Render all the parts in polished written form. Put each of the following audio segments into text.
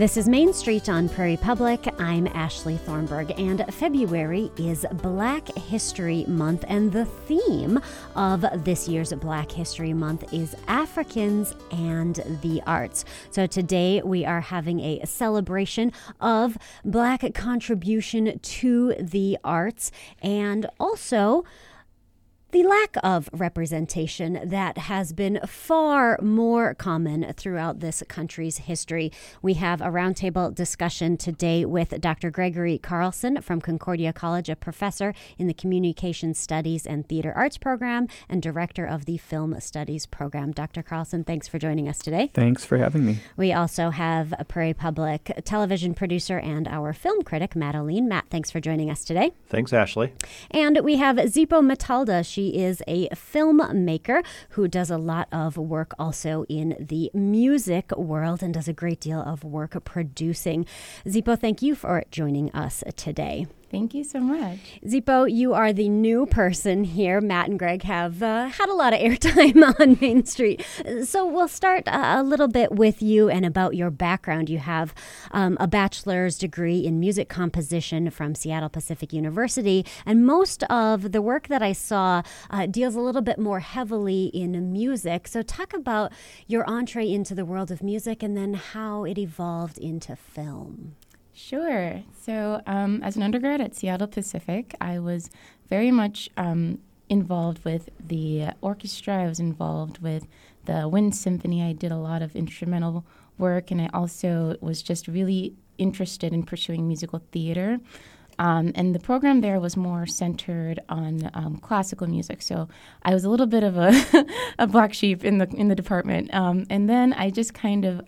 This is Main Street on Prairie Public. I'm Ashley Thornburg, and February is Black History Month, and the theme of this year's Black History Month is Africans and the Arts. So today we are having a celebration of Black contribution to the arts, and also the lack of representation that has been far more common throughout this country's history. We have a roundtable discussion today with Dr. Gregory Carlson from Concordia College, a professor in the Communication Studies and Theater Arts Program and director of the Film Studies Program. Dr. Carlson, thanks for joining us today. Thanks for having me. We also have a Prairie Public television producer and our film critic, Matt Oline. Matt, thanks for joining us today. Thanks, Ashley. And we have Zippo Metalda. She is a filmmaker who does a lot of work also in the music world and does a great deal of work producing. Zippo, thank you for joining us today. Thank you so much. Zippo, you are the new person here. Matt and Greg have had a lot of airtime on Main Street. So we'll start a little bit with you and about your background. You have a bachelor's degree in music composition from Seattle Pacific University. And most of the work that I saw deals a little bit more heavily in music. So talk about your entree into the world of music and then how it evolved into film. Sure. So as an undergrad at Seattle Pacific, I was very much involved with the orchestra. I was involved with the Wind Symphony. I did a lot of instrumental work, and I also was just really interested in pursuing musical theater. And the program there was more centered on classical music. So I was a little bit of a a black sheep in the department. And then I just kind of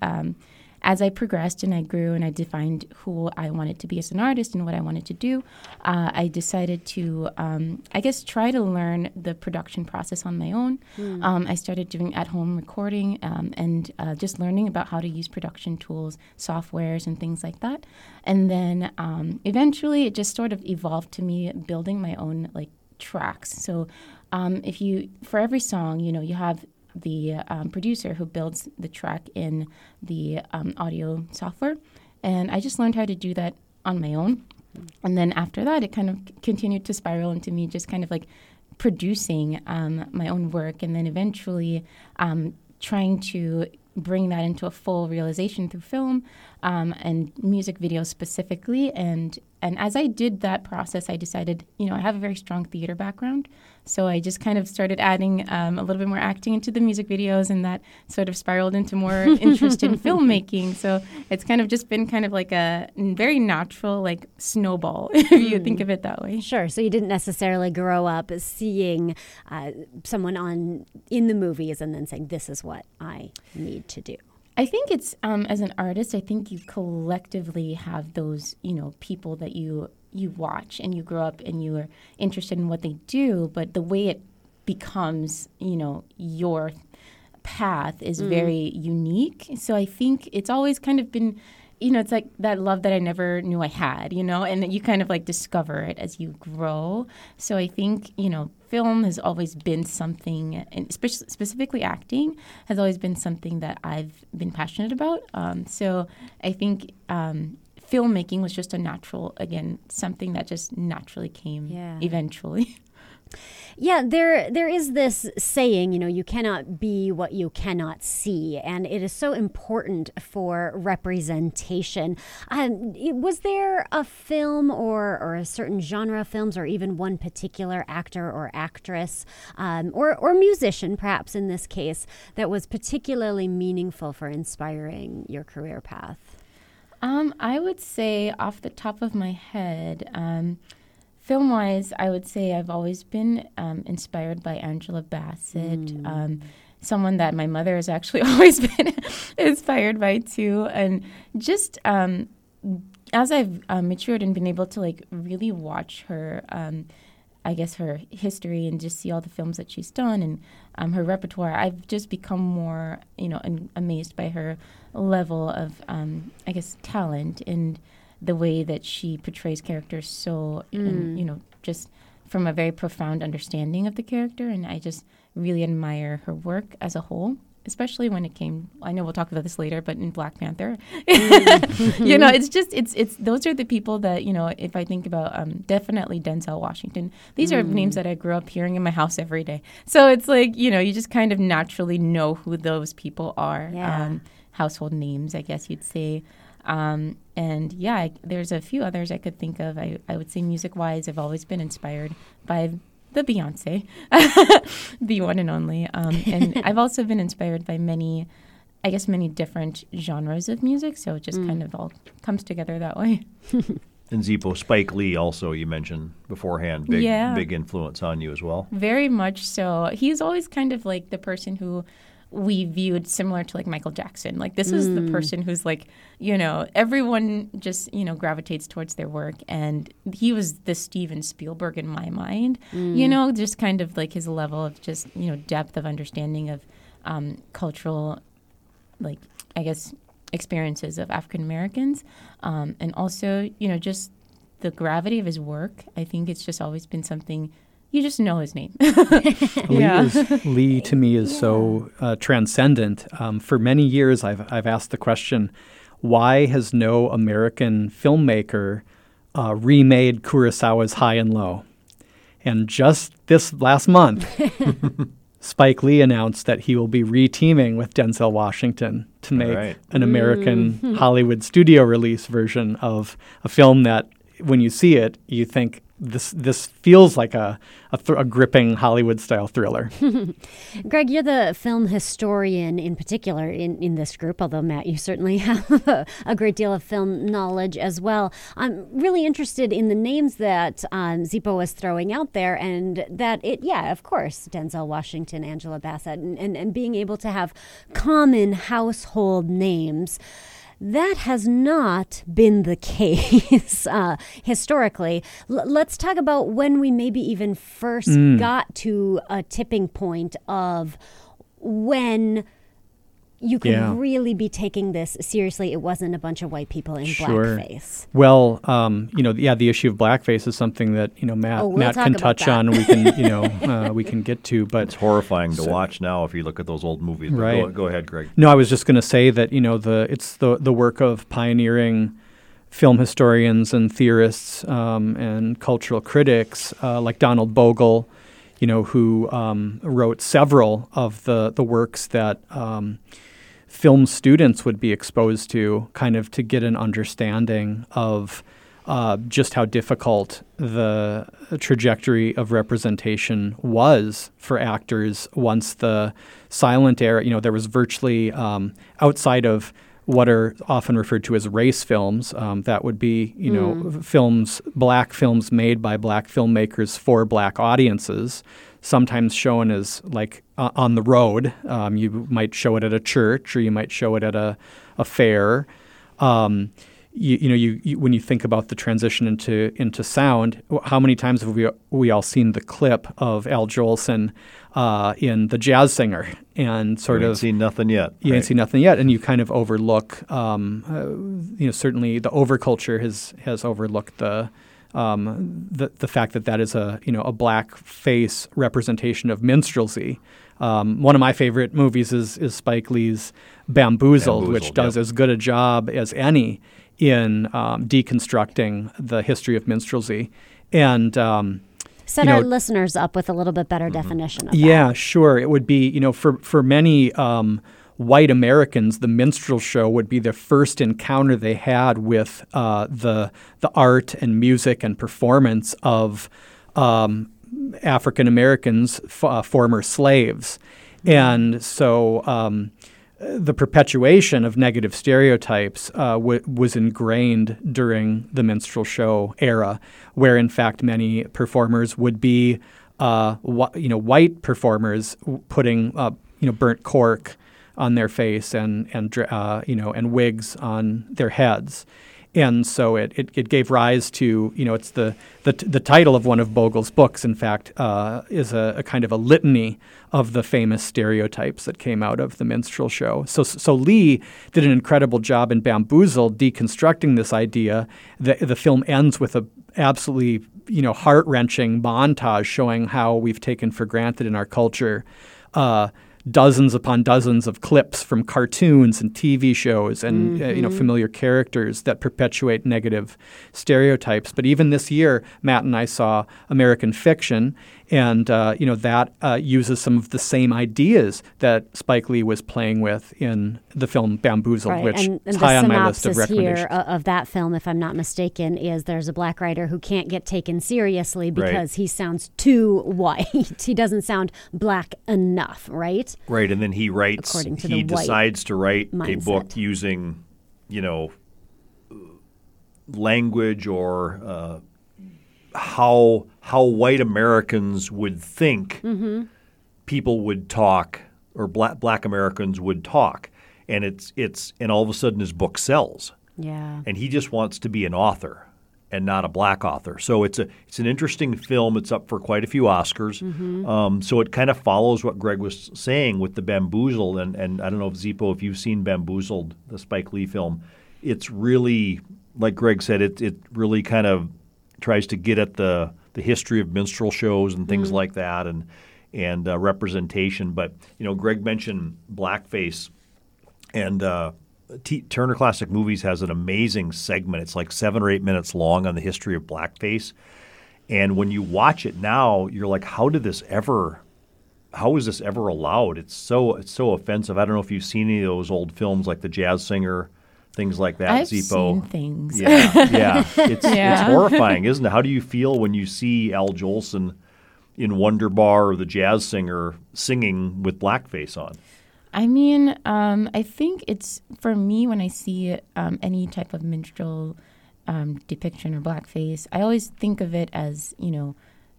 as I progressed and I grew and I defined who I wanted to be as an artist and what I wanted to do, I decided to, try to learn the production process on my own. I started doing at-home recording and just learning about how to use production tools, softwares, and things like that. And then eventually it just sort of evolved to me building my own, tracks. So for every song, you have the producer who builds the track in the audio software. And I just learned how to do that on my own. And then after that, it kind of continued to spiral into me just kind of producing my own work, and then eventually trying to bring that into a full realization through film and music videos specifically. And as I did that process, I decided, I have a very strong theater background. So I just kind of started adding a little bit more acting into the music videos, and that sort of spiraled into more interest in filmmaking. So it's kind of just been kind of like a very natural snowball, if you think of it that way. Sure. So you didn't necessarily grow up seeing someone in the movies and then saying, this is what I need to do. I think it's, as an artist, I think you collectively have those, people that you watch and you grow up and you are interested in what they do, but the way it becomes, your path is very unique. So I think it's always kind of been, it's like that love that I never knew I had, and you kind of discover it as you grow. So I think, film has always been something, and specifically acting, has always been something that I've been passionate about. So I think filmmaking was just a natural, again, something that just naturally came eventually. Yeah, there is this saying, you cannot be what you cannot see, and it is so important for representation. Was there a film or a certain genre of films, or even one particular actor or actress or musician, perhaps in this case, that was particularly meaningful for inspiring your career path? I would say off the top of my head, film-wise, I would say I've always been inspired by Angela Bassett, someone that my mother has actually always been inspired by too. And just as I've matured and been able to really watch her, her history and just see all the films that she's done and her repertoire, I've just become more, amazed by her level of, talent and the way that she portrays characters so, just from a very profound understanding of the character. And I just really admire her work as a whole. especially when it came, I know we'll talk about this later, but in Black Panther, you know, it's just, it's, those are the people that, you know, if I think about definitely Denzel Washington, these are names that I grew up hearing in my house every day. So it's like, you know, you just kind of naturally know who those people are. Yeah. Household names, I guess you'd say. And yeah, there's a few others I could think of. I would say music-wise, I've always been inspired by the Beyoncé, the one and only. And I've also been inspired by many, I guess, many different genres of music. So it just kind of all comes together that way. And Zebo, Spike Lee also, you mentioned beforehand, big influence on you as well. Very much so. He's always kind of like the person who we viewed similar to like Michael Jackson. Like this is the person who's like, you know, everyone just, you know, gravitates towards their work. And he was the Steven Spielberg in my mind, you know, just kind of like his level of just, you know, depth of understanding of cultural, like, I guess, experiences of African Americans. And also, you know, just the gravity of his work. I think it's just always been something. You just know his name. Lee to me is so transcendent. For many years, I've asked the question, why has no American filmmaker remade Kurosawa's High and Low? And just this last month, Spike Lee announced that he will be re-teaming with Denzel Washington to make an American Hollywood studio release version of a film that, when you see it, you think, This feels like a gripping Hollywood-style thriller. Greg, you're the film historian in particular in this group, although, Matt, you certainly have a great deal of film knowledge as well. I'm really interested in the names that Zebo was throwing out there and that of course, Denzel Washington, Angela Bassett, and being able to have common household names. That has not been the case historically. Let's talk about when we maybe even first got to a tipping point of when you could really be taking this seriously. It wasn't a bunch of white people in blackface. Well, the issue of blackface is something that, you know, Matt can touch on. We can, you know, we can get to. But it's horrifying to watch now if you look at those old movies. Right. Go ahead, Greg. No, I was just going to say that, you know, it's the work of pioneering film historians and theorists and cultural critics like Donald Bogle, you know, who wrote several of the works that film students would be exposed to, kind of to get an understanding of just how difficult the trajectory of representation was for actors once the silent era. You know, there was virtually, outside of what are often referred to as race films, that would be, you know, black films made by black filmmakers for black audiences, sometimes shown as like on the road. You might show it at a church or you might show it at a fair. You know, when you think about the transition into sound, how many times have we all seen the clip of Al Jolson in The Jazz Singer? And sort of, ain't seen nothing yet. You ain't seen nothing yet, and you kind of overlook. You know, certainly the overculture has overlooked the fact that is a, you know, a black face representation of minstrelsy. One of my favorite movies is Spike Lee's Bamboozled, which does as good a job as any in deconstructing the history of minstrelsy, and set our listeners up with a little bit better definition of that. Yeah, sure. It would be, you know, for many white Americans, the minstrel show would be the first encounter they had with the art and music and performance of African Americans, former slaves. And so the perpetuation of negative stereotypes was ingrained during the minstrel show era, where in fact many performers would be, white performers putting, burnt cork on their face and wigs on their heads. And so it gave rise to, you know, it's the title of one of Bogle's books, in fact, is a kind of a litany of the famous stereotypes that came out of the minstrel show. So Lee did an incredible job in Bamboozled deconstructing this idea. The film ends with a absolutely, you know, heart-wrenching montage showing how we've taken for granted in our culture dozens upon dozens of clips from cartoons and TV shows and familiar characters that perpetuate negative stereotypes. But even this year, Matt and I saw American Fiction, and that uses some of the same ideas that Spike Lee was playing with in the film Bamboozled, right, which and is high on my list of recommendations. Here of that film, if I'm not mistaken, is there's a black writer who can't get taken seriously because he sounds too white. He doesn't sound black enough, right? Right, and then he decides to write mindset. A book using, language or how white Americans would think people would talk or black Americans would talk, and it's all of a sudden his book sells. Yeah, and he just wants to be an author and not a black author. So it's an interesting film. It's up for quite a few Oscars. Mm-hmm. So it kind of follows what Greg was saying with the Bamboozled. And I don't know, if Zippo, if you've seen Bamboozled, the Spike Lee film. It's really, like Greg said, it really kind of tries to get at the history of minstrel shows and things like that and representation. But, Greg mentioned blackface and Turner Classic Movies has an amazing segment. It's like 7 or 8 minutes long on the history of blackface. And when you watch it now, you're like, how is this ever allowed? It's so offensive. I don't know if you've seen any of those old films like The Jazz Singer, things like that. I've seen things. Yeah. It's horrifying, isn't it? How do you feel when you see Al Jolson in Wonder Bar or The Jazz Singer singing with blackface on? I mean, I think it's, for me, when I see any type of minstrel depiction or blackface, I always think of it as,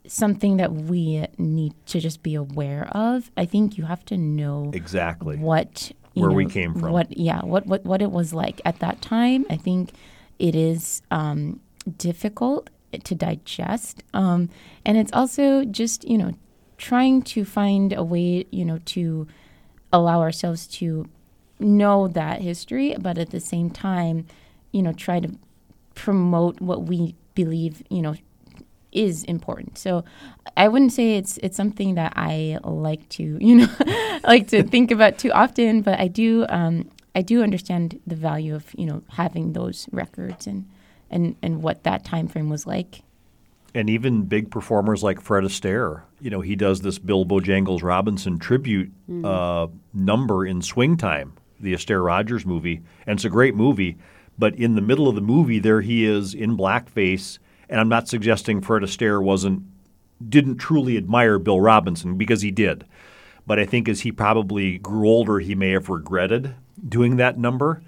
something that we need to just be aware of. I think you have to know exactly where we came from. What it was like at that time. I think it is difficult to digest. And it's also just, trying to find a way, to allow ourselves to know that history, but at the same time, try to promote what we believe, is important. So I wouldn't say it's something that I like to, like to think about too often, but I do understand the value of, having those records and what that time frame was like. And even big performers like Fred Astaire, he does this Bill Bojangles Robinson tribute number in Swing Time, the Astaire Rogers movie. And it's a great movie. But in the middle of the movie, there he is in blackface. And I'm not suggesting Fred Astaire didn't truly admire Bill Robinson, because he did. But I think as he probably grew older, he may have regretted doing that number.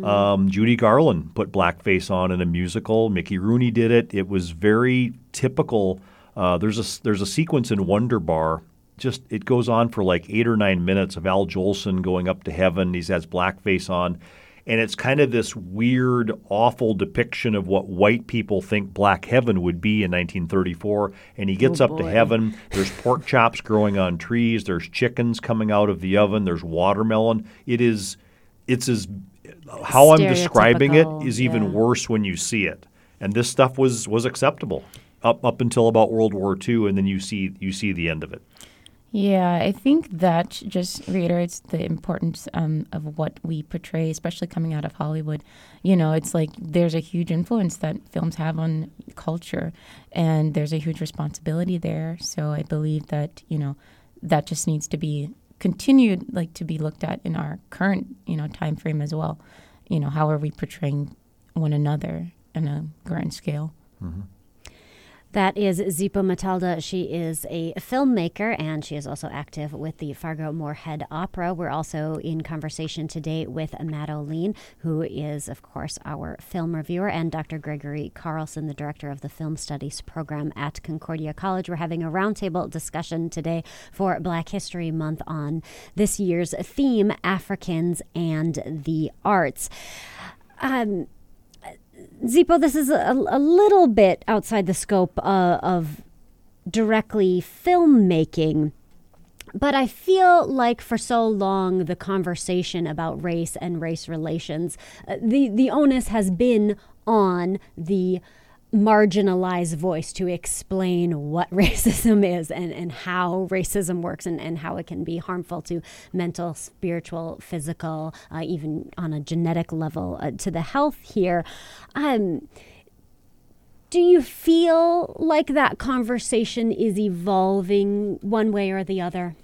Judy Garland put blackface on in a musical. Mickey Rooney did it. It was very typical. There's a sequence in Wonder Bar. Just it goes on for like 8 or 9 minutes of Al Jolson going up to heaven. He has blackface on. And it's kind of this weird, awful depiction of what white people think black heaven would be in 1934. And he gets up to heaven. There's pork chops growing on trees. There's chickens coming out of the oven. There's watermelon. How I'm describing it is even worse when you see it. And this stuff was acceptable up until about World War II, and then you see the end of it. Yeah, I think that just reiterates the importance of what we portray, especially coming out of Hollywood. It's like there's a huge influence that films have on culture, and there's a huge responsibility there. So I believe that, that just needs to be continued, like, to be looked at in our current, time frame as well. How are we portraying one another on a grand scale? Mm-hmm. That is Zippo Matalda. She is a filmmaker, and she is also active with the Fargo-Moorhead Opera. We're also in conversation today with Matt Oline, who is, of course, our film reviewer, and Dr. Gregory Carlson, the director of the Film Studies program at Concordia College. We're having a roundtable discussion today for Black History Month on this year's theme, Africans and the Arts. Zippo, this is a little bit outside the scope of directly filmmaking, but I feel like for so long the conversation about race and race relations, the onus has been on the marginalized voice to explain what racism is and how racism works and how it can be harmful to mental, spiritual, physical, even on a genetic level to the health here. Do you feel like that conversation is evolving one way or the other?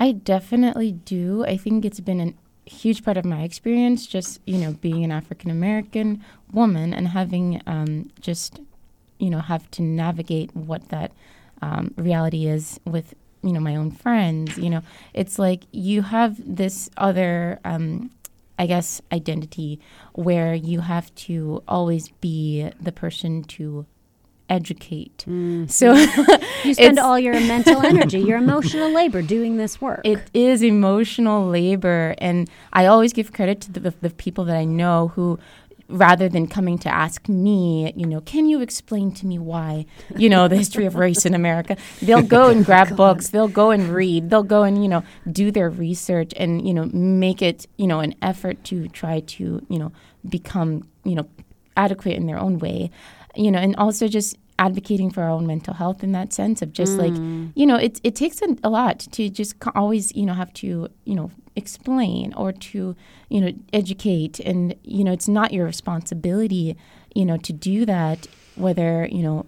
I definitely do. I think it's been a huge part of my experience, just, you know, being an African-American woman and having just, you know, have to navigate what that reality is with, you know, my own friends. You know, it's like you have this other I guess, identity, where you have to always be the person to educate. So you spend all your mental energy, your emotional labor doing this work. It is emotional labor. And I always give credit to the people that I know who, rather than coming to ask me, you know, can you explain to me why, you know, the history of race in America, they'll go and grab books, they'll go and read, they'll go and, you know, do their research and, you know, make it, you know, an effort to try to, you know, become, you know, adequate in their own way, you know, and also just advocating for our own mental health in that sense of just like, you know, it takes a lot to just always, you know, have to, you know, explain or to, you know, educate. And, you know, it's not your responsibility, you know, to do that, whether, you know,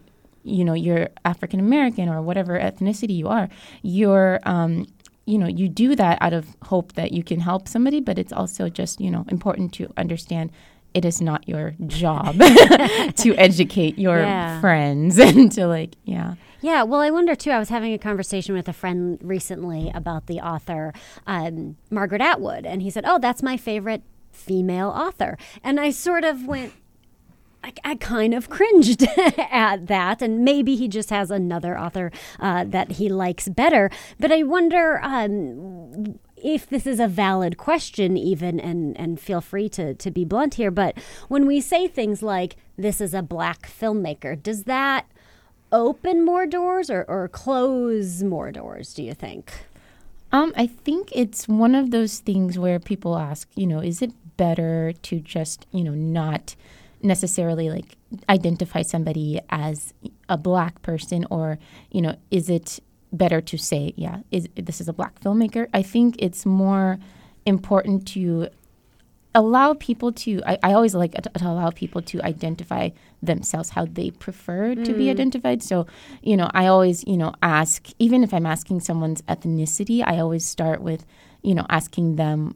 you're African American or whatever ethnicity you are. You're, you know, you do that out of hope that you can help somebody, but it's also just, you know, important to understand it is not your job to educate your friends and to like, Yeah, well, I wonder, too, I was having a conversation with a friend recently about the author, Margaret Atwood, and he said, oh, that's my favorite female author. And I sort of went, I kind of cringed at that, and maybe he just has another author that he likes better. But I wonder if this is a valid question even, and feel free to be blunt here, but when we say things like, this is a black filmmaker, does that open more doors or close more doors, do you think? I think it's one of those things where people ask, you know, is it better to just, you know, not necessarily like identify somebody as a black person, or, you know, is it better to say, this is a black filmmaker? I think it's more important to allow people to, I always like to allow people to identify themselves how they prefer to be identified. So, you know, I always, you know, ask, even if I'm asking someone's ethnicity, I always start with, you know, asking them,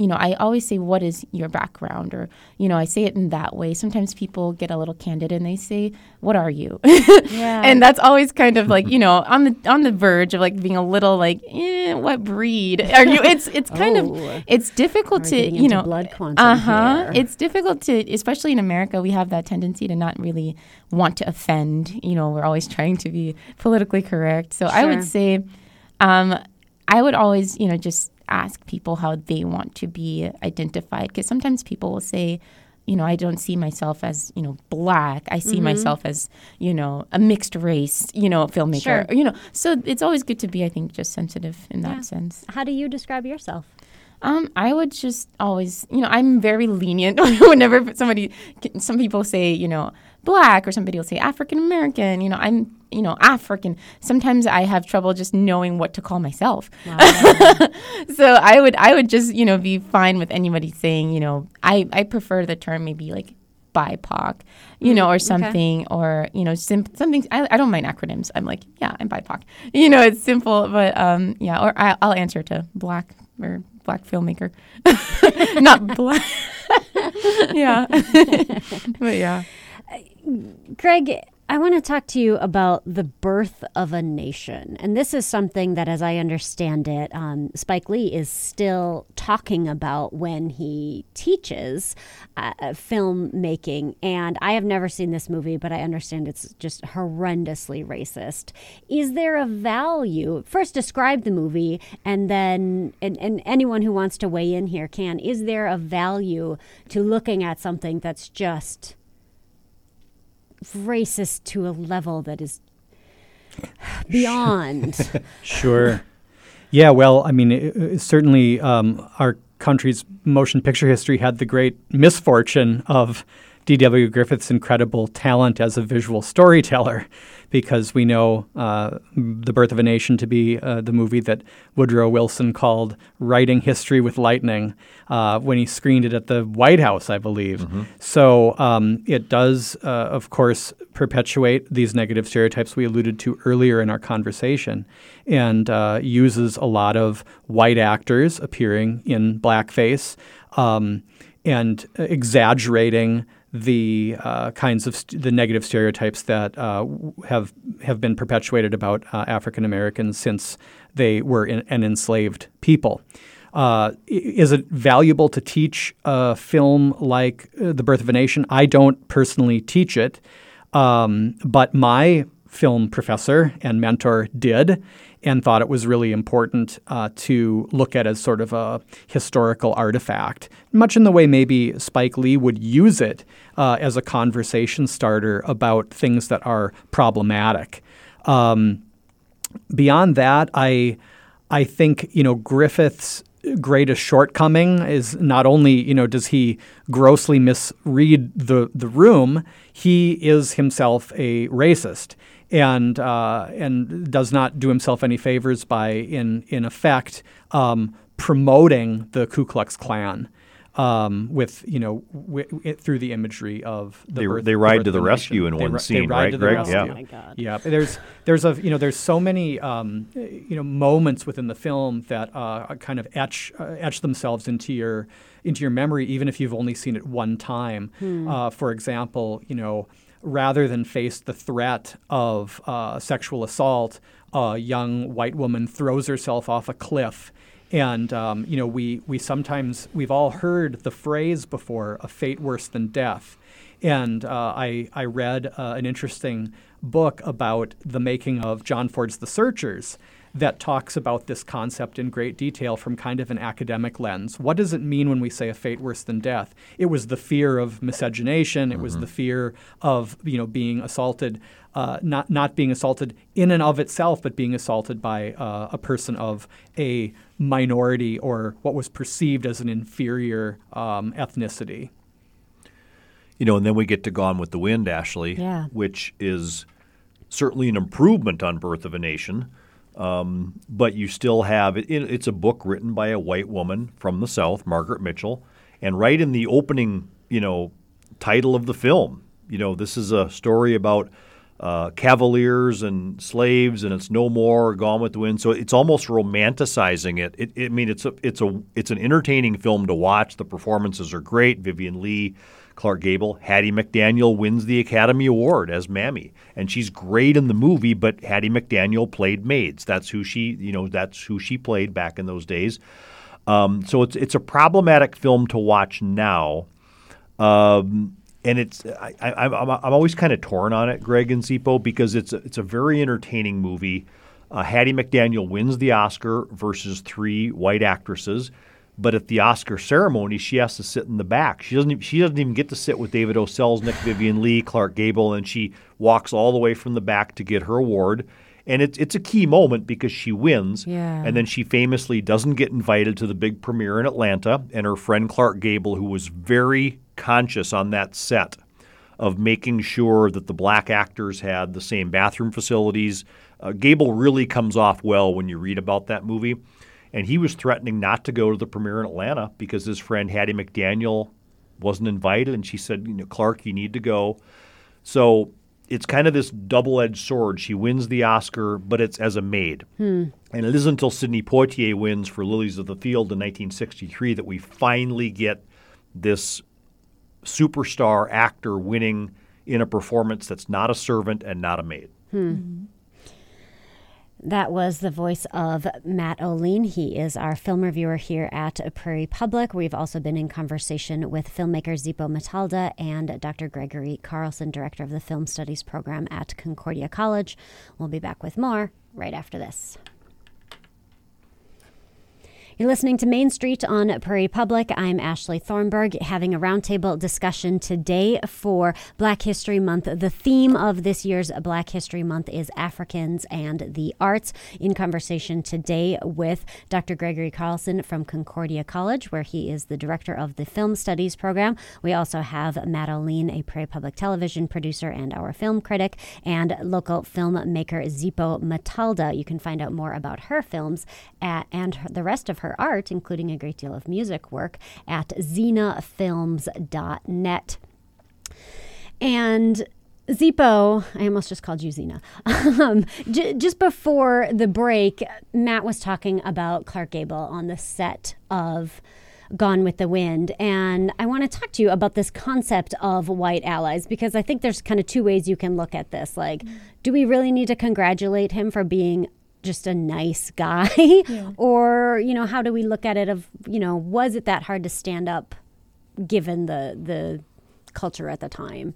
you know, I always say, what is your background? Or, you know, I say it in that way. Sometimes people get a little candid and they say, what are you? And that's always kind of like, you know, on the verge of like being a little like, what breed are you? It's kind of, it's difficult to, you know, blood quantum here. It's difficult to, especially in America, we have that tendency to not really want to offend. You know, we're always trying to be politically correct. So I would say, I would always, you know, just ask people how they want to be identified, because sometimes people will say, you know, I don't see myself as, you know, black. I see myself as, you know, a mixed race, you know, filmmaker. Or, you know, so it's always good to be, I think, just sensitive in that sense. How do you describe yourself? I would just always, you know, I'm very lenient whenever some people say, you know, black, or somebody will say African American, you know, I'm, you know, African. Sometimes I have trouble just knowing what to call myself. So I would just, you know, be fine with anybody saying, you know, I prefer the term maybe like BIPOC, you know, or something, or, you know, something. I don't mind acronyms. I'm like, I'm BIPOC. You know, it's simple, but or I'll answer to black or black filmmaker. Not black. But Greg, I want to talk to you about The Birth of a Nation. And this is something that, as I understand it, Spike Lee is still talking about when he teaches filmmaking. And I have never seen this movie, but I understand it's just horrendously racist. Is there a value? First, describe the movie, and then and anyone who wants to weigh in here can. Is there a value to looking at something that's just racist to a level that is beyond? Well, I mean, certainly our country's motion picture history had the great misfortune of D.W. Griffith's incredible talent as a visual storyteller, because we know The Birth of a Nation to be the movie that Woodrow Wilson called Writing History with Lightning when he screened it at the White House, I believe. Mm-hmm. So it does, of course, perpetuate these negative stereotypes we alluded to earlier in our conversation, and uses a lot of white actors appearing in blackface and exaggerating the kinds of the negative stereotypes that have been perpetuated about African Americans since they were an enslaved people. Is it valuable to teach a film like The Birth of a Nation? I don't personally teach it, but my film professor and mentor did, and thought it was really important to look at as sort of a historical artifact, much in the way maybe Spike Lee would use it as a conversation starter about things that are problematic. Beyond that, I think, Griffith's greatest shortcoming is not only, does he grossly misread the room, he is himself a racist. And does not do himself any favors by, in effect, promoting the Ku Klux Klan with through the imagery of they ride to the rescue. Oh my God. Yeah. There's so many moments within the film that kind of etch themselves into your memory, even if you've only seen it one time. For example, rather than face the threat of sexual assault, a young white woman throws herself off a cliff. And, we've all heard the phrase before, a fate worse than death. And I read an interesting book about the making of John Ford's The Searchers that talks about this concept in great detail from kind of an academic lens. What does it mean when we say a fate worse than death? It was the fear of miscegenation. It mm-hmm. was the fear of, being assaulted, not being assaulted in and of itself, but being assaulted by a person of a minority or what was perceived as an inferior ethnicity. And then we get to Gone with the Wind, Ashley, yeah. which is certainly an improvement on Birth of a Nation. But you still have it's a book written by a white woman from the South, Margaret Mitchell, and right in the opening, title of the film, this is a story about cavaliers and slaves, and it's no more, Gone with the Wind. So it's almost romanticizing it. It's an entertaining film to watch. The performances are great. Vivien Leigh, Clark Gable. Hattie McDaniel wins the Academy Award as Mammy, and she's great in the movie, but Hattie McDaniel played maids. That's who she, played back in those days. So it's a problematic film to watch now. And it's I'm always kind of torn on it, Greg and Sipo, because it's a very entertaining movie. Hattie McDaniel wins the Oscar versus three white actresses. But at the Oscar ceremony, she has to sit in the back. She doesn't even get to sit with David O. Selznick, Vivien Leigh, Clark Gable, and she walks all the way from the back to get her award. And it's a key moment because she wins, yeah. and then she famously doesn't get invited to the big premiere in Atlanta. And her friend Clark Gable, who was very conscious on that set of making sure that the black actors had the same bathroom facilities. Gable really comes off well when you read about that movie. And he was threatening not to go to the premiere in Atlanta because his friend Hattie McDaniel wasn't invited. And she said, Clark, you need to go. So it's kind of this double-edged sword. She wins the Oscar, but it's as a maid. And it isn't until Sidney Poitier wins for Lilies of the Field in 1963 that we finally get this superstar actor winning in a performance that's not a servant and not a maid. Mm-hmm. That was the voice of Matt Oline. He is our film reviewer here at Prairie Public. We've also been in conversation with filmmaker Zippo Matalda and Dr. Gregory Carlson, director of the Film Studies program at Concordia College. We'll be back with more right after this. You're listening to Main Street on Prairie Public. I'm Ashley Thornburg, having a roundtable discussion today for Black History Month. The theme of this year's Black History Month is Africans and the Arts. In conversation today with Dr. Gregory Carlson from Concordia College, where he is the director of the Film Studies program. We also have Madeline, a Prairie Public Television producer and our film critic, and local filmmaker Zippo Matalda. You can find out more about her films and the rest of her art, including a great deal of music work, at xenafilms.net. And Zippo, I almost just called you Xena. Just before the break, Matt was talking about Clark Gable on the set of Gone with the Wind. And I want to talk to you about this concept of white allies, because I think there's kind of two ways you can look at this. Like, do we really need to congratulate him for being just a nice guy? Yeah. Or, you know, how do we look at it of, you know, was it that hard to stand up given the culture at the time?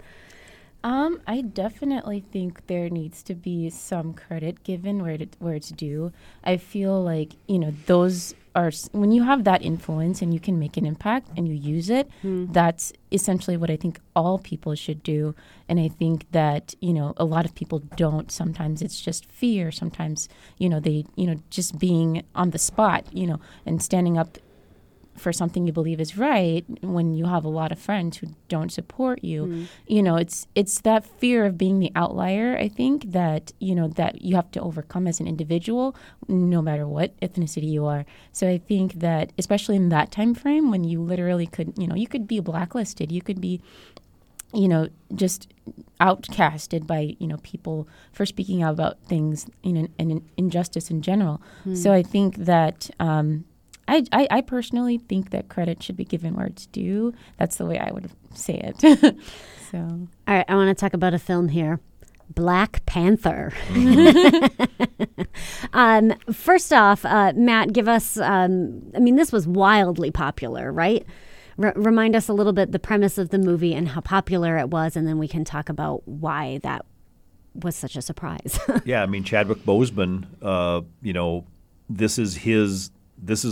I definitely think there needs to be some credit given where it's due. I feel like, you know, those are, when you have that influence and you can make an impact and you use it, that's essentially what I think all people should do. And I think that, you know, a lot of people don't. Sometimes it's just fear. Sometimes, you know, they, you know, just being on the spot, you know, and standing up for something you believe is right when you have a lot of friends who don't support you. You know, it's that fear of being the outlier, I think, that, you know, that you have to overcome as an individual, no matter what ethnicity you are. So I think that, especially in that time frame when you literally could, you know, you could be blacklisted, you could be, you know, just outcasted by, you know, people for speaking out about things, you know, and injustice in general. So I think that, I personally think that credit should be given where it's due. That's the way I would say it. So, all right, I want to talk about a film here, Black Panther. First off, Matt, give us, I mean, this was wildly popular, right? Remind us a little bit the premise of the movie and how popular it was, and then we can talk about why that was such a surprise. Yeah, I mean, Chadwick Boseman, you know, this is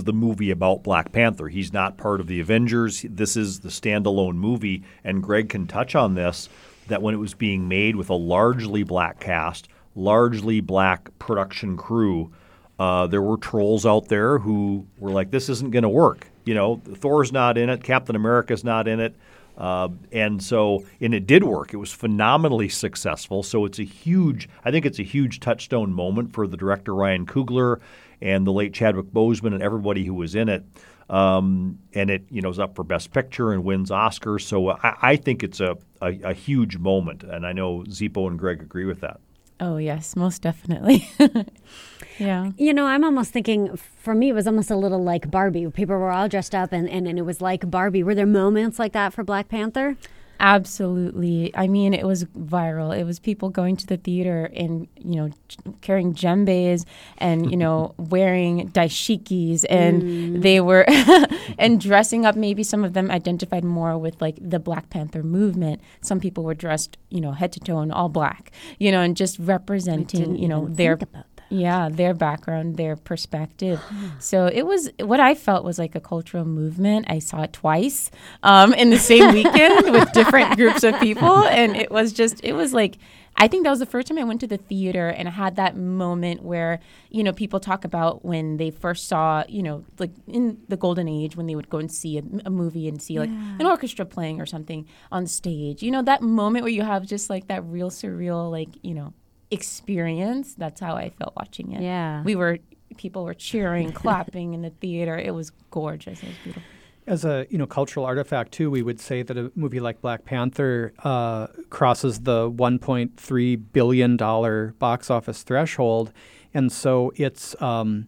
the movie about Black Panther. He's not part of the Avengers. This is the standalone movie. And Greg can touch on this, that when it was being made with a largely black cast, largely black production crew, there were trolls out there who were like, this isn't going to work. You know, Thor's not in it. Captain America's not in it. And so, and it did work. It was phenomenally successful. So it's a huge, I think it's a huge touchstone moment for the director Ryan Coogler and the late Chadwick Boseman and everybody who was in it. And it, you know, is up for Best Picture and wins Oscars. So I think it's a huge moment. And I know Zippo and Greg agree with that. Oh, yes, most definitely. Yeah. You know, I'm almost thinking, for me, it was almost a little like Barbie. People were all dressed up and it was like Barbie. Were there moments like that for Black Panther? Absolutely. I mean, it was viral. It was people going to the theater and, you know, carrying djembes and, you know, wearing dashikis. And they were and dressing up. Maybe some of them identified more with, like, the Black Panther movement. Some people were dressed, you know, head to toe in all black, you know, and just representing, you know, their yeah, their background, their perspective. So it was, what I felt was like a cultural movement. I saw it twice in the same weekend with different groups of people. And it was just, it was like, I think that was the first time I went to the theater and I had that moment where, you know, people talk about when they first saw, you know, like in the golden age when they would go and see a movie and see like an orchestra playing or something on stage. You know, that moment where you have just like that real surreal, like, you know, experience. That's how I felt watching it. Yeah. We were, people were cheering, clapping in the theater. It was gorgeous. It was beautiful. As a, you know, cultural artifact too, we would say that a movie like Black Panther crosses the $1.3 billion box office threshold. And so it's the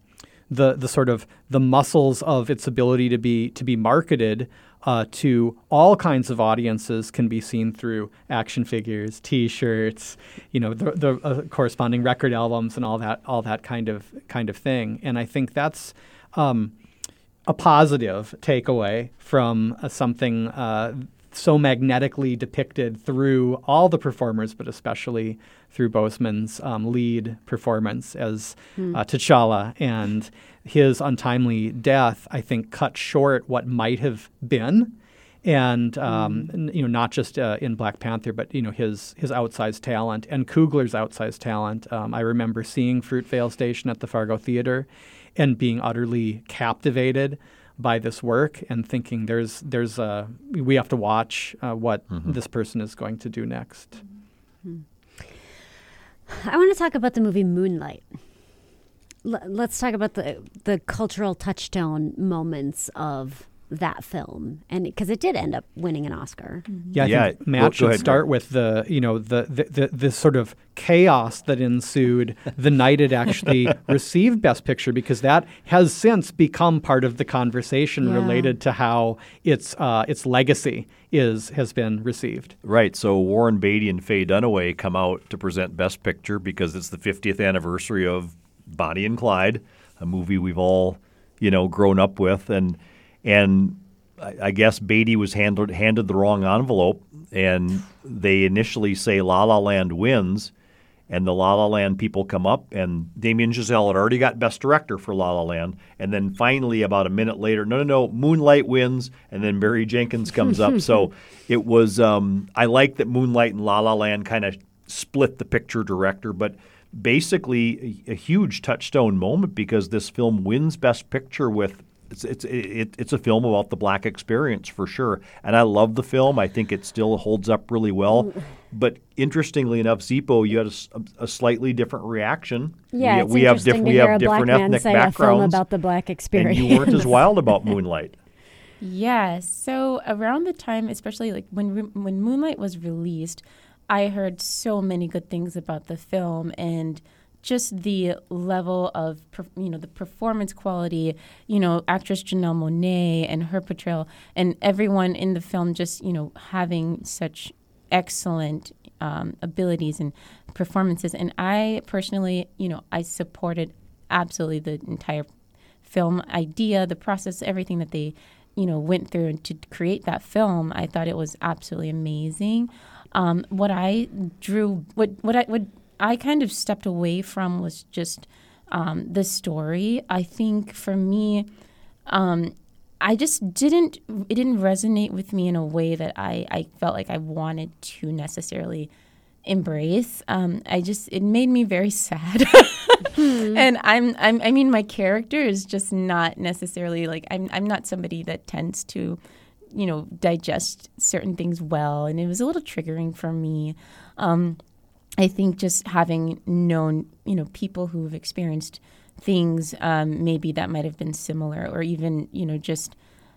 sort of the muscles of its ability to be marketed to all kinds of audiences can be seen through action figures, T-shirts, you know, the corresponding record albums, and all that kind of thing. And I think that's a positive takeaway from something so magnetically depicted through all the performers, but especially through Boseman's lead performance as T'Challa, and his untimely death, I think, cut short what might have been. And, not just in Black Panther, but, his outsized talent and Coogler's outsized talent. I remember seeing Fruitvale Station at the Fargo Theater and being utterly captivated by this work and thinking there's we have to watch what this person is going to do next. I want to talk about the movie Moonlight. Let's talk about the cultural touchstone moments of that film, and because it did end up winning an Oscar. I think Matt should start with the sort of chaos that ensued the night it actually received Best Picture, because that has since become part of the conversation related to how its legacy has been received. Right. So Warren Beatty and Faye Dunaway come out to present Best Picture because it's the 50th anniversary of Bonnie and Clyde, a movie we've all grown up with, and I guess Beatty was handed the wrong envelope, and they initially say La La Land wins, and the La La Land people come up, and Damien Chazelle had already got Best Director for La La Land, and then finally about a minute later, no, Moonlight wins, and then Barry Jenkins comes up. So it was I like that Moonlight and La La Land kind of split the picture director, but basically a huge touchstone moment because this film wins Best Picture with... It's a film about the Black experience for sure, and I love the film. I think it still holds up really well. But interestingly enough, Zippo, you had a slightly different reaction. Yeah, we have different ethnic backgrounds. A film about the Black experience, and you weren't as wild about Moonlight. Yeah, so around the time, especially like when Moonlight was released, I heard so many good things about the film and just the level of, the performance quality, actress Janelle Monáe and her portrayal and everyone in the film just, having such excellent abilities and performances. And I personally, I supported absolutely the entire film idea, the process, everything that they, went through to create that film. I thought it was absolutely amazing. What I kind of stepped away from was just the story. I think for me, it didn't resonate with me in a way that I felt like I wanted to necessarily embrace. It made me very sad. And my character is just not necessarily like, I'm not somebody that tends to, digest certain things well. And it was a little triggering for me. I think just having known, people who've experienced things maybe that might have been similar, or even, just,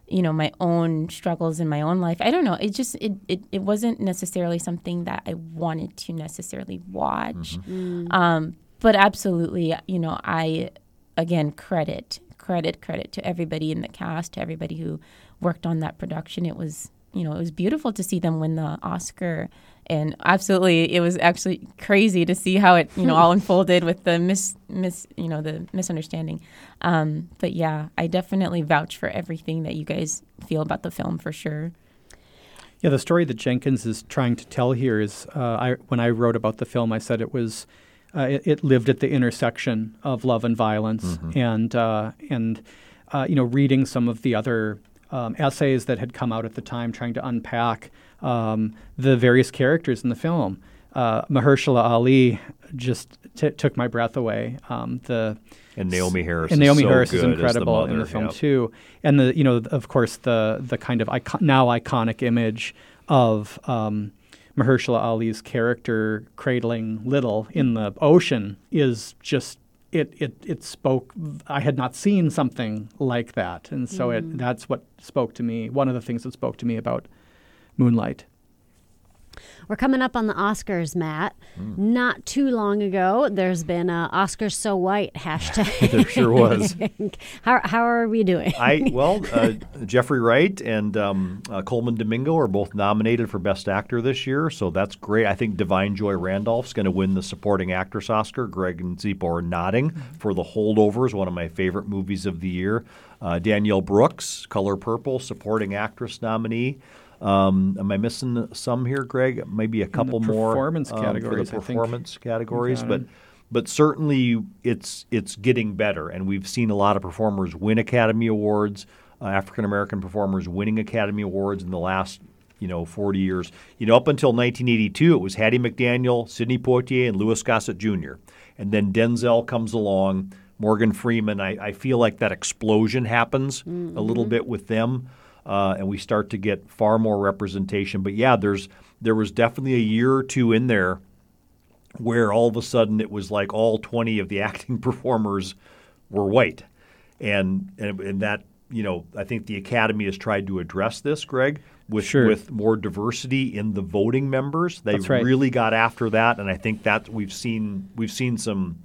my own struggles in my own life. I don't know. It just it wasn't necessarily something that I wanted to necessarily watch. Mm-hmm. But absolutely, I, again, credit to everybody in the cast, to everybody who worked on that production. It was it was beautiful to see them win the Oscar, and absolutely, it was actually crazy to see how it, all unfolded with the the misunderstanding. But yeah, I definitely vouch for everything that you guys feel about the film for sure. Yeah, the story that Jenkins is trying to tell here is, when I wrote about the film, I said it was, it lived at the intersection of love and violence, and reading some of the other essays that had come out at the time trying to unpack the various characters in the film. Mahershala Ali just took my breath away. And Naomi Harris is incredible in the film too. And the of course the kind of iconic image of Mahershala Ali's character cradling Little in the ocean is just It spoke. I had not seen something like that, and so that's what spoke to me. One of the things that spoke to me about Moonlight. We're coming up on the Oscars, Matt. Not too long ago, there's been a Oscars So White hashtag. There sure was. How are we doing? Jeffrey Wright and Coleman Domingo are both nominated for Best Actor this year, so that's great. I think Divine Joy Randolph's going to win the Supporting Actress Oscar. Greg and Zippo are nodding for The Holdovers, one of my favorite movies of the year. Danielle Brooks, Color Purple, Supporting Actress nominee. Am I missing some here, Greg? Maybe a couple more. Performance categories. But But certainly it's getting better, and we've seen a lot of performers win Academy Awards, African-American performers winning Academy Awards in the last 40 years. Up until 1982, it was Hattie McDaniel, Sidney Poitier, and Louis Gossett Jr. And then Denzel comes along, Morgan Freeman. I feel like that explosion happens a little bit with them, and we start to get far more representation. But, yeah, there was definitely a year or two in there where all of a sudden it was like all 20 of the acting performers were white. And that, I think the Academy has tried to address this, Greg, with more diversity in the voting members. They really got after that, and I think that we've seen some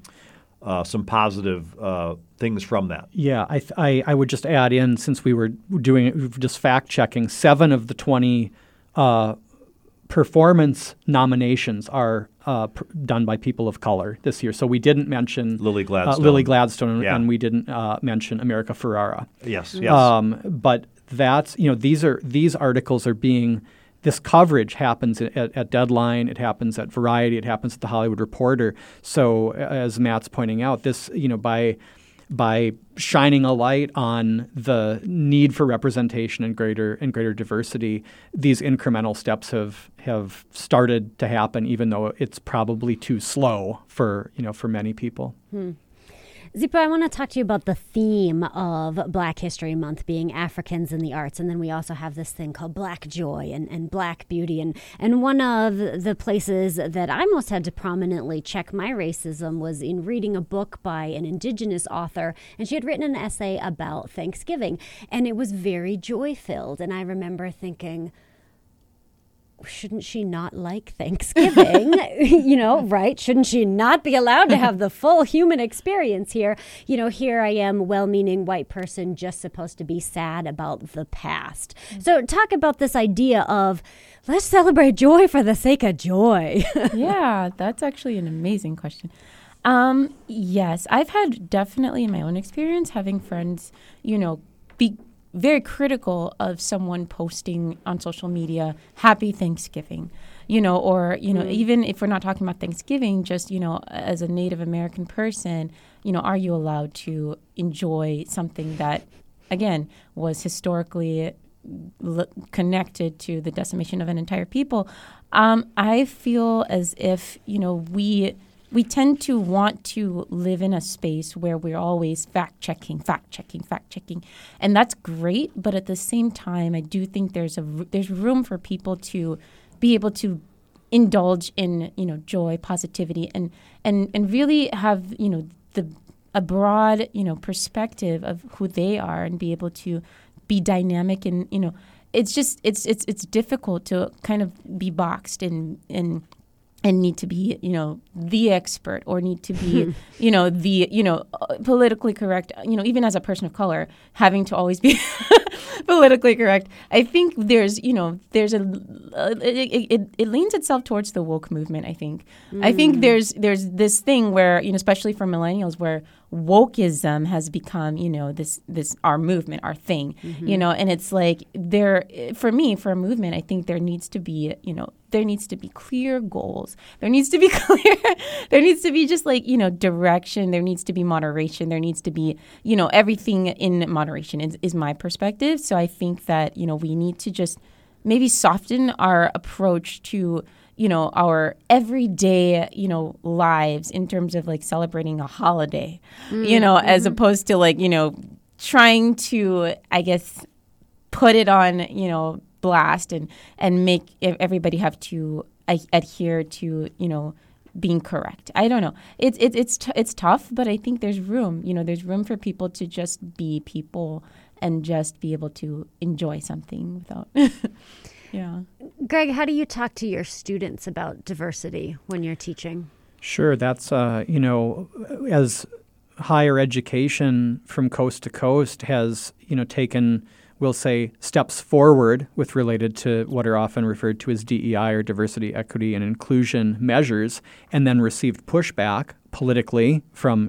positive things from that. Yeah, I would just add in, since we were doing just fact-checking, 7 of the 20 performance nominations are done by people of color this year. So we didn't mention Lily Gladstone and we didn't mention America Ferrara. Yes. But that's, these articles are being, this coverage happens at Deadline, it happens at Variety, it happens at The Hollywood Reporter. So as Matt's pointing out, this, by shining a light on the need for representation and greater diversity, these incremental steps have started to happen, even though it's probably too slow for many people. Zippo, I want to talk to you about the theme of Black History Month being Africans in the arts, and then we also have this thing called Black Joy and Black Beauty. And one of the places that I most had to prominently check my racism was in reading a book by an Indigenous author, and she had written an essay about Thanksgiving, and it was very joy-filled. And I remember thinking, shouldn't she not like Thanksgiving? Right? Shouldn't she not be allowed to have the full human experience here? Here I am, well-meaning white person, just supposed to be sad about the past. So talk about this idea of let's celebrate joy for the sake of joy. Yeah, that's actually an amazing question. Yes, I've had definitely in my own experience having friends, be very critical of someone posting on social media, happy Thanksgiving, or, even if we're not talking about Thanksgiving, just, as a Native American person, are you allowed to enjoy something that, again, was historically connected to the decimation of an entire people? I feel as if, we tend to want to live in a space where we're always fact-checking. And that's great, but at the same time, I do think there's room for people to be able to indulge in, joy, positivity, and really have, a broad, perspective of who they are and be able to be dynamic. And, it's just it's difficult to kind of be boxed and need to be, the expert or need to be, politically correct, even as a person of color, having to always be politically correct. I think there's, it leans itself towards the woke movement, I think. I think there's this thing where, especially for millennials, where wokeism has become, this our movement, our thing, and it's like for a movement, I think there needs to be, there needs to be clear goals. There needs to be clear. There needs to be just like, direction. There needs to be moderation. There needs to be, everything in moderation is my perspective. So I think that, we need to just maybe soften our approach to our everyday, lives in terms of like celebrating a holiday, as opposed to like, trying to, I guess, put it on, blast and make everybody have to adhere to, being correct. I don't know. It's tough, but I think there's room, there's room for people to just be people and just be able to enjoy something without... Yeah. Greg, how do you talk to your students about diversity when you're teaching? Sure. That's, as higher education from coast to coast has, taken, we'll say, steps forward with related to what are often referred to as DEI or diversity, equity, and inclusion measures, and then received pushback politically from,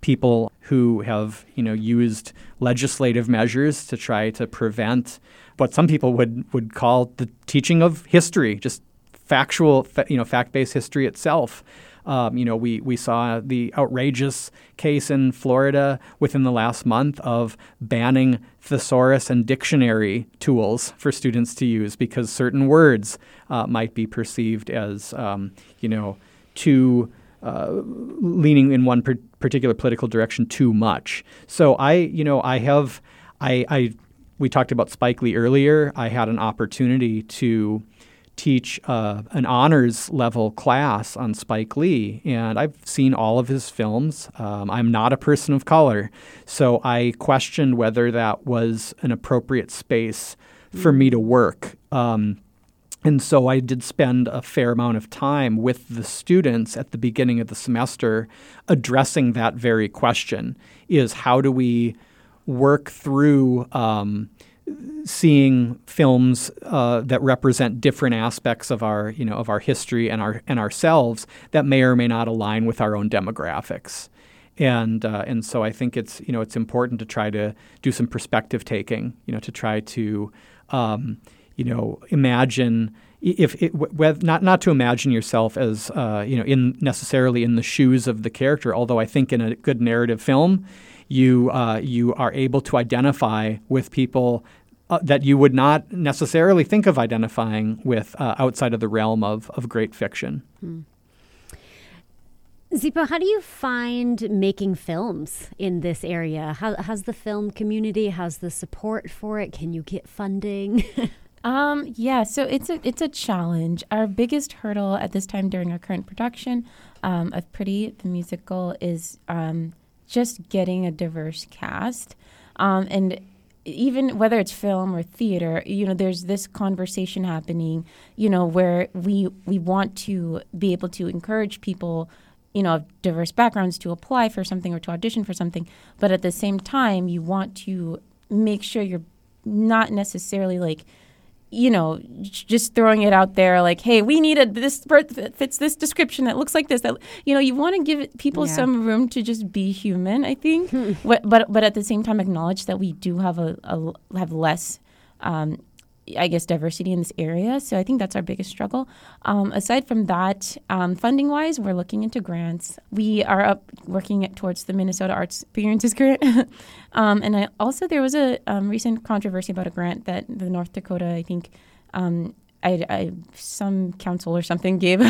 people who have, used legislative measures to try to prevent what some people would call the teaching of history, just fact-based history itself. We saw the outrageous case in Florida within the last month of banning thesaurus and dictionary tools for students to use because certain words might be perceived as, too leaning in one particular political direction too much. So we talked about Spike Lee earlier. I had an opportunity to teach an honors level class on Spike Lee, and I've seen all of his films. I'm not a person of color, so I questioned whether that was an appropriate space for me to work. And so I did spend a fair amount of time with the students at the beginning of the semester addressing that very question, is how do we work through seeing films that represent different aspects of our, of our history and ourselves that may or may not align with our own demographics. And so I think it's, it's important to try to do some perspective taking, to try to, imagine not to imagine yourself as, necessarily in the shoes of the character, although I think in a good narrative film, you are able to identify with people that you would not necessarily think of identifying with outside of the realm of great fiction. Zippo, how do you find making films in this area? How's the film community? How's the support for it? Can you get funding? So it's a challenge. Our biggest hurdle at this time during our current production of Pretty the Musical is just getting a diverse cast. And even whether it's film or theater, there's this conversation happening, where we want to be able to encourage people, of diverse backgrounds to apply for something or to audition for something. But at the same time, you want to make sure you're not necessarily like, just throwing it out there like, hey, we need this birth that fits this description that looks like this. That you want to give people some room to just be human, I think. But at the same time, acknowledge that we do have have less, diversity in this area. So I think that's our biggest struggle. Aside from that, funding wise, we're looking into grants. We are working towards the Minnesota Arts Experiences Grant. There was a recent controversy about a grant that the North Dakota, I think, some council or something gave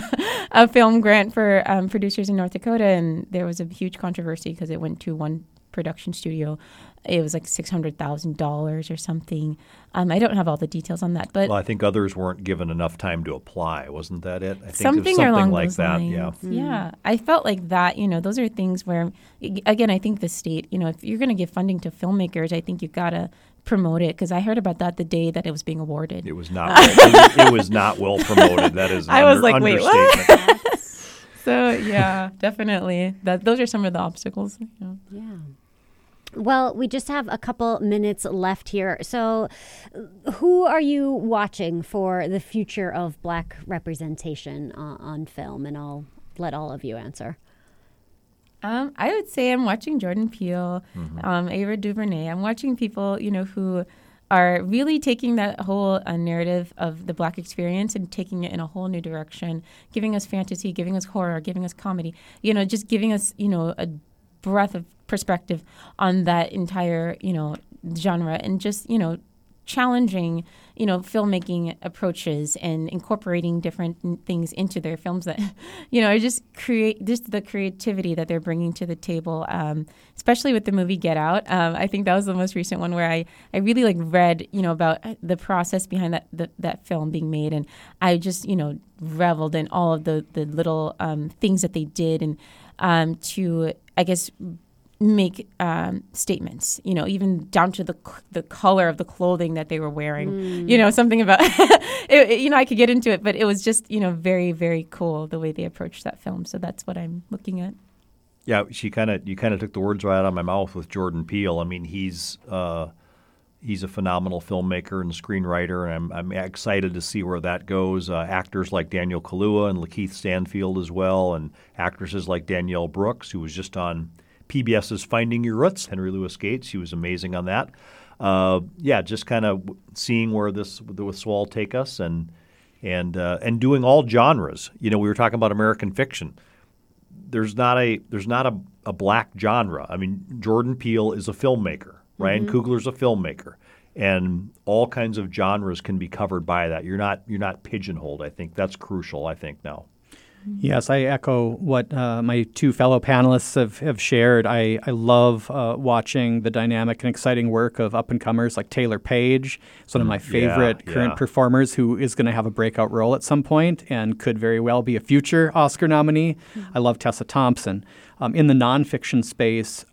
a film grant for producers in North Dakota, and there was a huge controversy because it went to one production studio. It was like $600,000 or something. I don't have all the details on that, but I think others weren't given enough time to apply. Wasn't that it? I think something along like those that. Lines. Yeah, yeah. I felt like that. Those are things where, again, I think the state. If you're going to give funding to filmmakers, I think you've got to promote it, because I heard about that the day that it was being awarded. It was not. It was not well promoted. That is. I was like, wait, what? So yeah, definitely. Those are some of the obstacles. Yeah. Well, we just have a couple minutes left here. So who are you watching for the future of Black representation on film? And I'll let all of you answer. I would say I'm watching Jordan Peele, Ava DuVernay. I'm watching people, who are really taking that whole narrative of the Black experience and taking it in a whole new direction, giving us fantasy, giving us horror, giving us comedy, just giving us, a breadth of perspective on that entire, genre, and just, challenging, filmmaking approaches and incorporating different things into their films that, are just the creativity that they're bringing to the table, especially with the movie Get Out. I think that was the most recent one where I really read, about the process behind that film being made. And I just, reveled in all of the little things that they did and to, make statements, even down to the color of the clothing that they were wearing, something about, I could get into it, but it was just, very, very cool the way they approached that film. So that's what I'm looking at. Yeah, you kind of took the words right out of my mouth with Jordan Peele. I mean, he's a phenomenal filmmaker and screenwriter, and I'm excited to see where that goes. Actors like Daniel Kaluuya and Lakeith Stanfield as well, and actresses like Danielle Brooks, who was just on PBS's Finding Your Roots, Henry Louis Gates. He was amazing on that. Just kind of seeing where this will all take us, and doing all genres. We were talking about American Fiction. there's not a black genre. I mean, Jordan Peele is a filmmaker. Ryan Coogler's a filmmaker. And all kinds of genres can be covered by that. You're not pigeonholed. I think that's crucial, I think, now. Yes, I echo what my two fellow panelists have shared. I love watching the dynamic and exciting work of up-and-comers like Taylor Page. It's one of my favorite current performers who is going to have a breakout role at some point and could very well be a future Oscar nominee. I love Tessa Thompson. In the nonfiction space,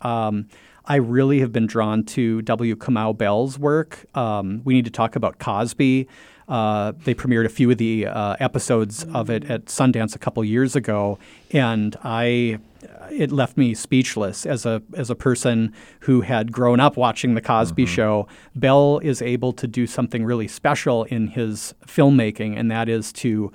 I really have been drawn to W. Kamau Bell's work. We need to talk about Cosby. They premiered a few of the episodes of it at Sundance a couple years ago, and it left me speechless as a person who had grown up watching The Cosby Show. Bell is able to do something really special in his filmmaking, and that is to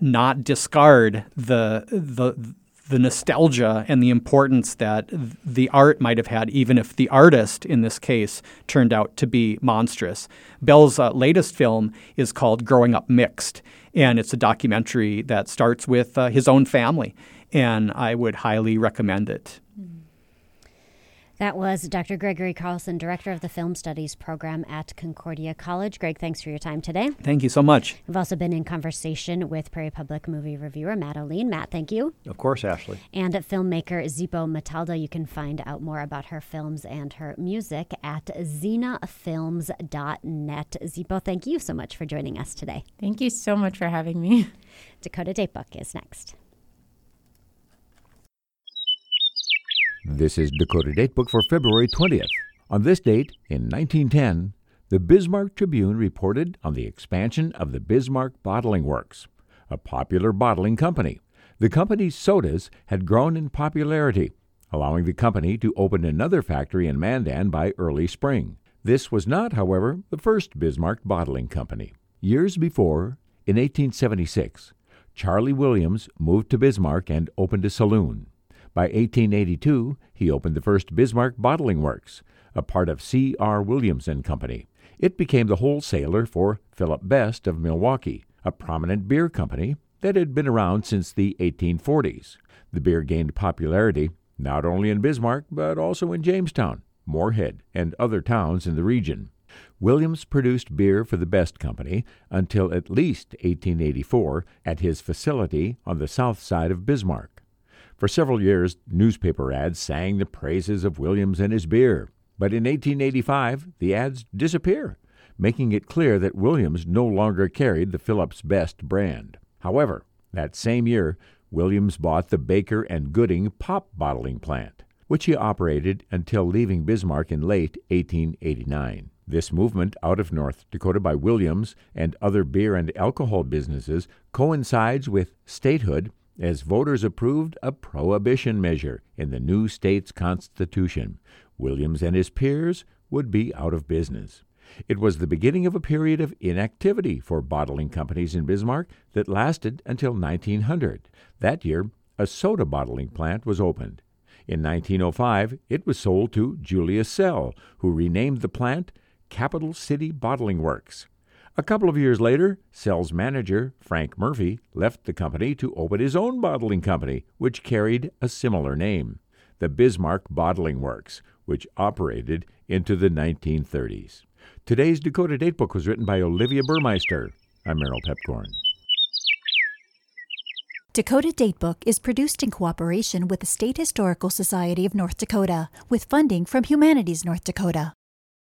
not discard the nostalgia and the importance that the art might have had, even if the artist in this case turned out to be monstrous. Bell's latest film is called Growing Up Mixed, and it's a documentary that starts with his own family, and I would highly recommend it. That was Dr. Gregory Carlson, Director of the Film Studies Program at Concordia College. Greg, thanks for your time today. Thank you so much. We've also been in conversation with Prairie Public movie reviewer Matt Oline. Matt, thank you. Of course, Ashley. And filmmaker Zippo Matalda. You can find out more about her films and her music at zenafilms.net. Zippo, thank you so much for joining us today. Thank you so much for having me. Dakota Datebuck is next. This is Dakota Datebook for February 20th. On this date, in 1910, the Bismarck Tribune reported on the expansion of the Bismarck Bottling Works, a popular bottling company. The company's sodas had grown in popularity, allowing the company to open another factory in Mandan by early spring. This was not, however, the first Bismarck bottling company. Years before, in 1876, Charlie Williams moved to Bismarck and opened a saloon. By 1882, he opened the first Bismarck Bottling Works, a part of C. R. Williams & Company. It became the wholesaler for Philip Best of Milwaukee, a prominent beer company that had been around since the 1840s. The beer gained popularity not only in Bismarck, but also in Jamestown, Moorhead, and other towns in the region. Williams produced beer for the Best Company until at least 1884 at his facility on the south side of Bismarck. For several years, newspaper ads sang the praises of Williams and his beer. But in 1885, the ads disappear, making it clear that Williams no longer carried the Phillips Best brand. However, that same year, Williams bought the Baker and Gooding pop bottling plant, which he operated until leaving Bismarck in late 1889. This movement out of North Dakota by Williams and other beer and alcohol businesses coincides with statehood, as voters approved a prohibition measure in the new state's constitution. Williams and his peers would be out of business. It was the beginning of a period of inactivity for bottling companies in Bismarck that lasted until 1900. That year, a soda bottling plant was opened. In 1905, it was sold to Julius Sell, who renamed the plant Capital City Bottling Works. A couple of years later, Sell's manager, Frank Murphy, left the company to open his own bottling company, which carried a similar name, the Bismarck Bottling Works, which operated into the 1930s. Today's Dakota Datebook was written by Olivia Burmeister. I'm Merrill Pepcorn. Dakota Datebook is produced in cooperation with the State Historical Society of North Dakota, with funding from Humanities North Dakota.